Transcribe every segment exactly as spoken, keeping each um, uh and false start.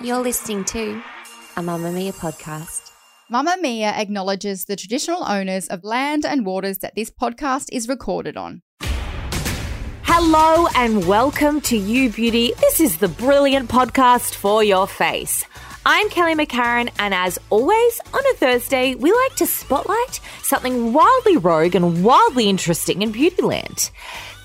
You're listening to a Mamma Mia podcast. Mamma Mia acknowledges the traditional owners of land and waters that this podcast is recorded on. Hello and welcome to You Beauty. This is the brilliant podcast for your face. I'm Kelly McCarron, and as always, on a Thursday, we like to spotlight something wildly rogue and wildly interesting in Beautyland.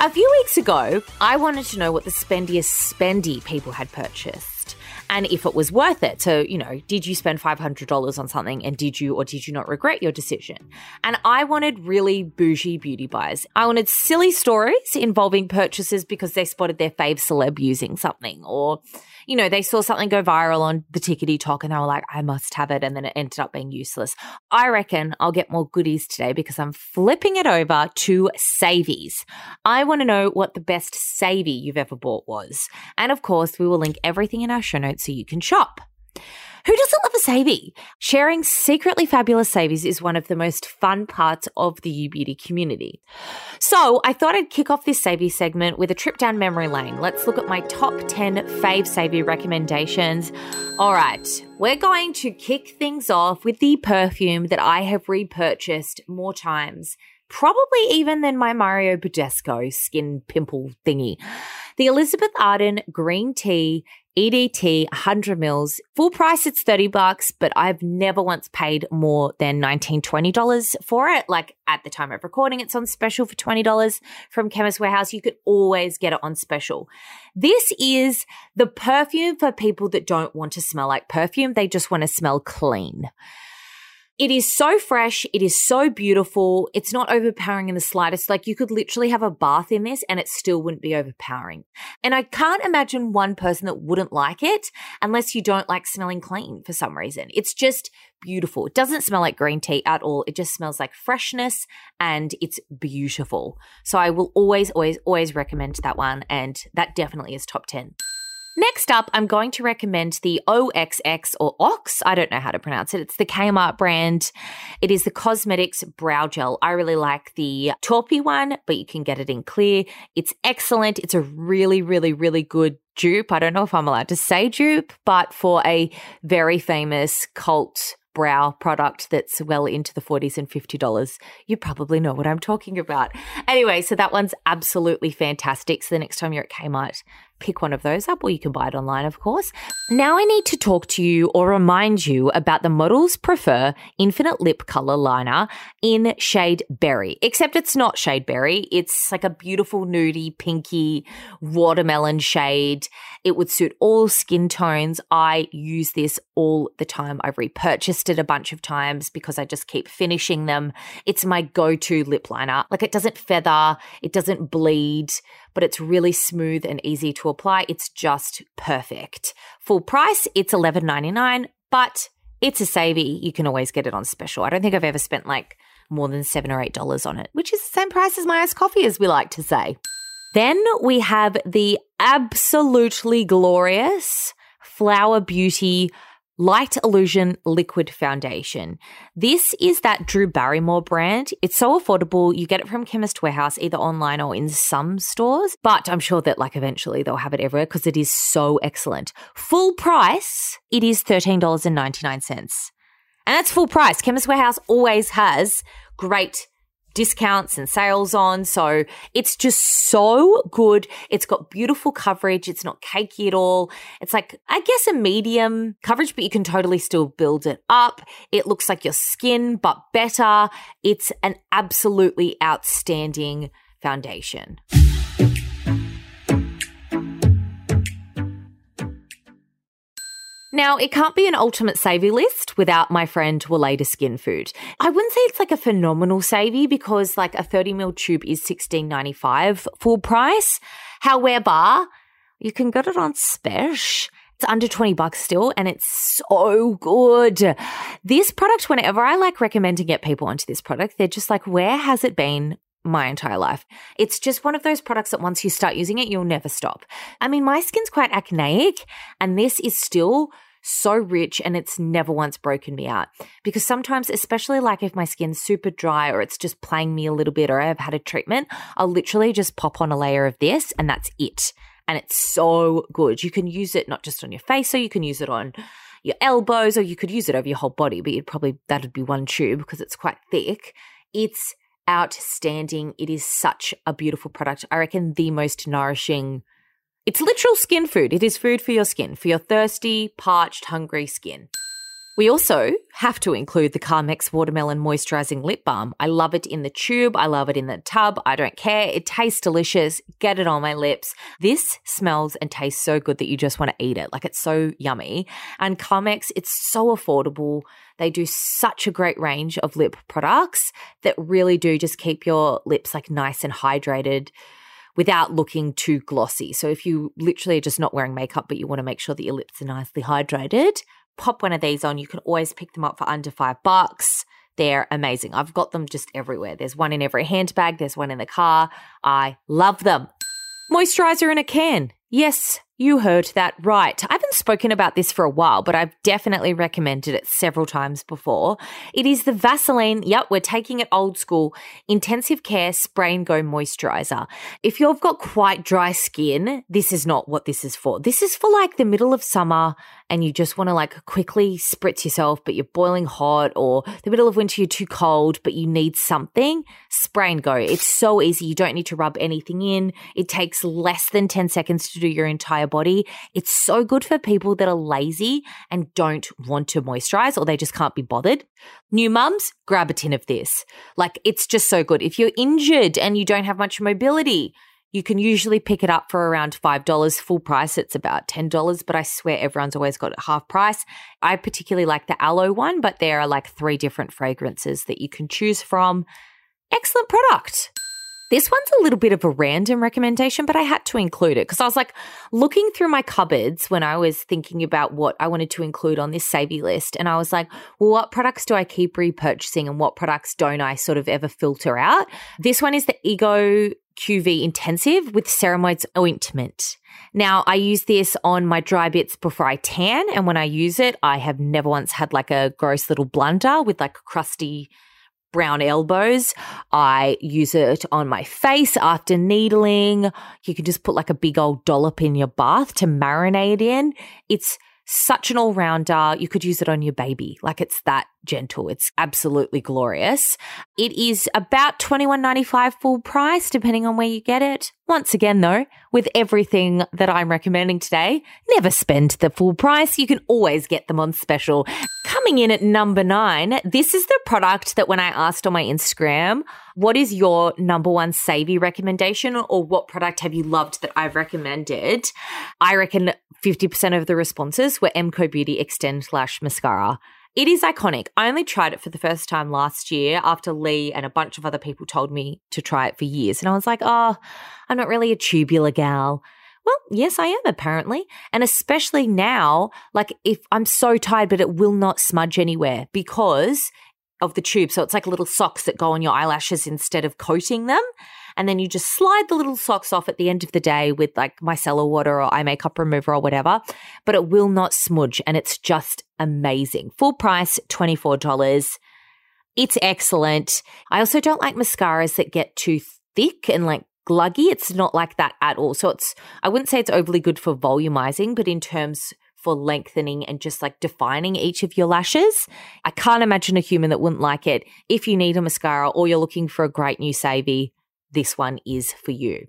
A few weeks ago, I wanted to know what the spendiest spendy people had purchased, and if it was worth it. So, you know, did you spend five hundred dollars on something, and did you or did you not regret your decision? And I wanted really bougie beauty buys. I wanted silly stories involving purchases because they spotted their fave celeb using something, or, you know, they saw something go viral on the tickety-tock and they were like, I must have it, and then it ended up being useless. I reckon I'll get more goodies today because I'm flipping it over to savies. I want to know what the best savey you've ever bought was. And, of course, we will link everything in our show notes so you can shop. Who doesn't love a savey? Sharing secretly fabulous savies is one of the most fun parts of the You Beauty community. So I thought I'd kick off this savey segment with a trip down memory lane. Let's look at my top ten fave savey recommendations. All right, we're going to kick things off with the perfume that I have repurchased more times, probably even than my Mario Badesco skin pimple thingy. The Elizabeth Arden Green Tea E D T one hundred mils. Full price, it's thirty bucks, but I've never once paid more than nineteen dollars, twenty dollars for it. Like, at the time of recording, it's on special for twenty dollars from Chemist Warehouse. You could always get it on special. This is the perfume for people that don't want to smell like perfume. They just want to smell clean. It is so fresh. It is so beautiful. It's not overpowering in the slightest. Like, you could literally have a bath in this and it still wouldn't be overpowering. And I can't imagine one person that wouldn't like it unless you don't like smelling clean for some reason. It's just beautiful. It doesn't smell like green tea at all. It just smells like freshness, and it's beautiful. So I will always, always, always recommend that one, and that definitely is top ten. Next up, I'm going to recommend the O X X or Ox. I don't know how to pronounce it. It's the Kmart brand. It is the Cosmetics Brow Gel. I really like the taupey one, but you can get it in clear. It's excellent. It's a really, really, really good dupe. I don't know if I'm allowed to say dupe, but for a very famous cult brow product that's well into the forties and fifty dollars. You probably know what I'm talking about. Anyway, so that one's absolutely fantastic. So the next time you're at Kmart, pick one of those up, or you can buy it online, of course. Now I need to talk to you or remind you about the Models Prefer Infinite Lip Color Liner in shade berry, except it's not shade berry. It's like a beautiful nudie, pinky, watermelon shade. It would suit all skin tones. I use this all the time. I've repurchased it a bunch of times because I just keep finishing them. It's my go-to lip liner. Like, it doesn't feather, it doesn't bleed, but it's really smooth and easy to apply. It's just perfect. Full price, it's eleven ninety-nine, but it's a savey. You can always get it on special. I don't think I've ever spent like more than seven dollars or eight dollars on it, which is the same price as my iced coffee, as we like to say. Then we have the absolutely glorious Flower Beauty Light Illusion Liquid Foundation. This is that Drew Barrymore brand. It's so affordable. You get it from Chemist Warehouse, either online or in some stores, but I'm sure that, like, eventually they'll have it everywhere because it is so excellent. Full price, it is thirteen ninety-nine. And that's full price. Chemist Warehouse always has great discounts and sales on. So it's just so good. It's got beautiful coverage. It's not cakey at all. It's like, I guess, a medium coverage, but you can totally still build it up. It looks like your skin, but better. It's an absolutely outstanding foundation. Now, it can't be an ultimate savey list without my friend Aida Skin Food. I wouldn't say it's like a phenomenal savey because, like, a thirty mil tube is sixteen ninety-five full price. However, You can get it on Smash. It's under twenty bucks still, and it's so good. This product, whenever I like recommend to get people onto this product, they're just like, where has it been my entire life? It's just one of those products that once you start using it, you'll never stop. I mean, my skin's quite acneic, and this is still so rich, and it's never once broken me out. Because sometimes, especially like if my skin's super dry or it's just playing me a little bit or I've had a treatment, I'll literally just pop on a layer of this and that's it. And it's so good. You can use it not just on your face, so you can use it on your elbows, or you could use it over your whole body, but you'd probably, that'd be one tube because it's quite thick. It's outstanding. It is such a beautiful product. I reckon the most nourishing. It's literal skin food. It is food for your skin, for your thirsty, parched, hungry skin. We also have to include the Carmex Watermelon Moisturizing Lip Balm. I love it in the tube. I love it in the tub. I don't care. It tastes delicious. Get it on my lips. This smells and tastes so good that you just want to eat it. Like, it's so yummy. And Carmex, it's so affordable. They do such a great range of lip products that really do just keep your lips like nice and hydrated without looking too glossy. So if you literally are just not wearing makeup but you want to make sure that your lips are nicely hydrated, pop one of these on. You can always pick them up for under five bucks. They're amazing. I've got them just everywhere. There's one in every handbag. There's one in the car. I love them. Moisturizer in a can. Yes, you heard that right. I haven't spoken about this for a while, but I've definitely recommended it several times before. It is the Vaseline, yep, we're taking it old school, Intensive Care Spray and Go Moisturizer. If you've got quite dry skin, this is not what this is for. This is for like the middle of summer and you just want to like quickly spritz yourself, but you're boiling hot, or the middle of winter, you're too cold, but you need something. Spray and go. It's so easy. You don't need to rub anything in. It takes less than ten seconds to do your entire body. It's so good for people that are lazy and don't want to moisturize, or they just can't be bothered. New mums, grab a tin of this. Like, it's just so good. If you're injured and you don't have much mobility, you can usually pick it up for around five dollars. Full price, it's about ten dollars, but I swear everyone's always got it half price. I particularly like the aloe one, but there are like three different fragrances that you can choose from. Excellent product. This one's a little bit of a random recommendation, but I had to include it because I was like looking through my cupboards when I was thinking about what I wanted to include on this savvy list. And I was like, well, what products do I keep repurchasing and what products don't I sort of ever filter out? This one is the Ego Q V Intensive with Ceramode's Ointment. Now, I use this on my dry bits before I tan. And when I use it, I have never once had like a gross little blunder with like crusty brown elbows. I use it on my face after needling. You can just put like a big old dollop in your bath to marinate in. It's such an all-rounder. You could use it on your baby. Like, it's that gentle. It's absolutely glorious. It is about twenty-one ninety-five full price, depending on where you get it. Once again, though, with everything that I'm recommending today, never spend the full price. You can always get them on special. Coming in at number nine, this is the product that when I asked on my Instagram, what is your number one savvy recommendation, or what product have you loved that I've recommended? I reckon fifty percent of the responses were MCoBeauty Extend Lash Mascara. It is iconic. I only tried it for the first time last year after Lee and a bunch of other people told me to try it for years. And I was like, oh, I'm not really a tubular gal. Well, yes, I am apparently. And especially now, like if I'm so tired, but it will not smudge anywhere because of the tube. So it's like little socks that go on your eyelashes instead of coating them. And then you just slide the little socks off at the end of the day with like micellar water or eye makeup remover or whatever, but it will not smudge, and it's just amazing. Full price, twenty-four dollars. It's excellent. I also don't like mascaras that get too thick and like gluggy. It's not like that at all. So it's, I wouldn't say it's overly good for volumizing, but in terms for lengthening and just like defining each of your lashes, I can't imagine a human that wouldn't like it. If you need a mascara or you're looking for a great new savvy, this one is for you.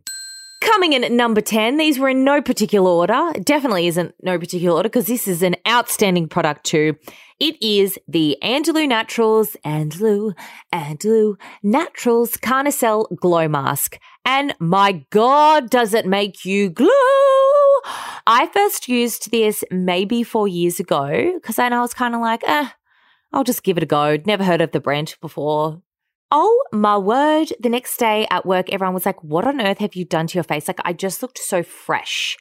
Coming in at number ten, these were in no particular order. It definitely isn't no particular order because this is an outstanding product too. It is the Andalou Naturals, Andalou, Andalou Naturals Carnicel Glow Mask. And my God, does it make you glow! I first used this maybe four years ago because then I was kind of like, eh, I'll just give it a go. Never heard of the brand before. Oh my word, the next day at work, everyone was like, what on earth have you done to your face? Like, I just looked so fresh.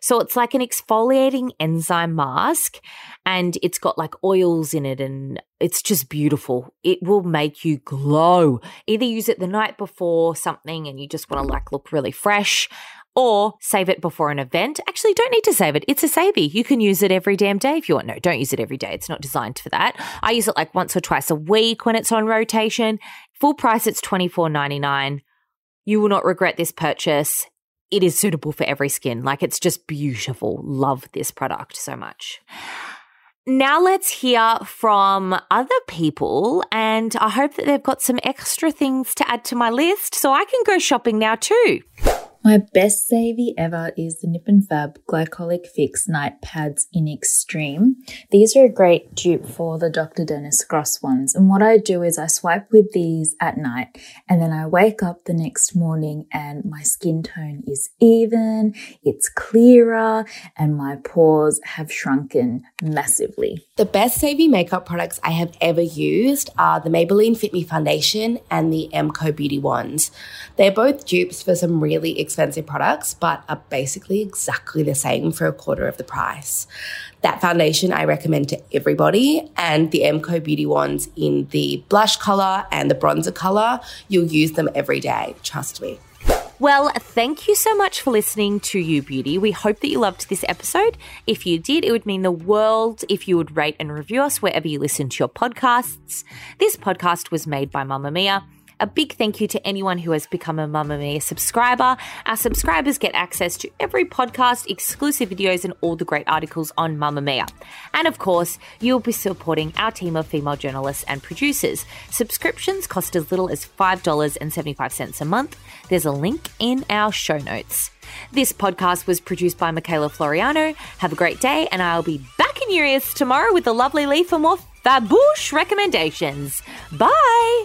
So it's like an exfoliating enzyme mask, and it's got like oils in it, and it's just beautiful. It will make you glow. Either use it the night before something and you just want to like look really fresh, or save it before an event. Actually, don't need to save it. It's a savvy. You can use it every damn day if you want. No, don't use it every day. It's not designed for that. I use it like once or twice a week when it's on rotation. Full price, it's twenty-four ninety-nine. You will not regret this purchase. It is suitable for every skin. Like, it's just beautiful. Love this product so much. Now let's hear from other people, and I hope that they've got some extra things to add to my list so I can go shopping now too. My best savvy ever is the Nip and Fab Glycolic Fix Night Pads in Extreme. These are a great dupe for the Doctor Dennis Gross ones. And what I do is I swipe with these at night, and then I wake up the next morning and my skin tone is even, it's clearer, and my pores have shrunken massively. The best savvy makeup products I have ever used are the Maybelline Fit Me Foundation and the MCoBeauty ones. They're both dupes for some really exciting expensive products, but are basically exactly the same for a quarter of the price. That foundation I recommend to everybody, and the MCoBeauty ones in the blush colour and the bronzer colour. You'll use them every day, trust me. Well, thank you so much for listening to You Beauty. We hope that you loved this episode. If you did, it would mean the world if you would rate and review us wherever you listen to your podcasts. This podcast was made by Mamma Mia. A big thank you to anyone who has become a Mamma Mia subscriber. Our subscribers get access to every podcast, exclusive videos, and all the great articles on Mamma Mia. And of course, you'll be supporting our team of female journalists and producers. Subscriptions cost as little as five dollars and seventy-five cents a month. There's a link in our show notes. This podcast was produced by Michaela Floriano. Have a great day, and I'll be back in your ears tomorrow with the lovely Lee for more faboosh recommendations. Bye!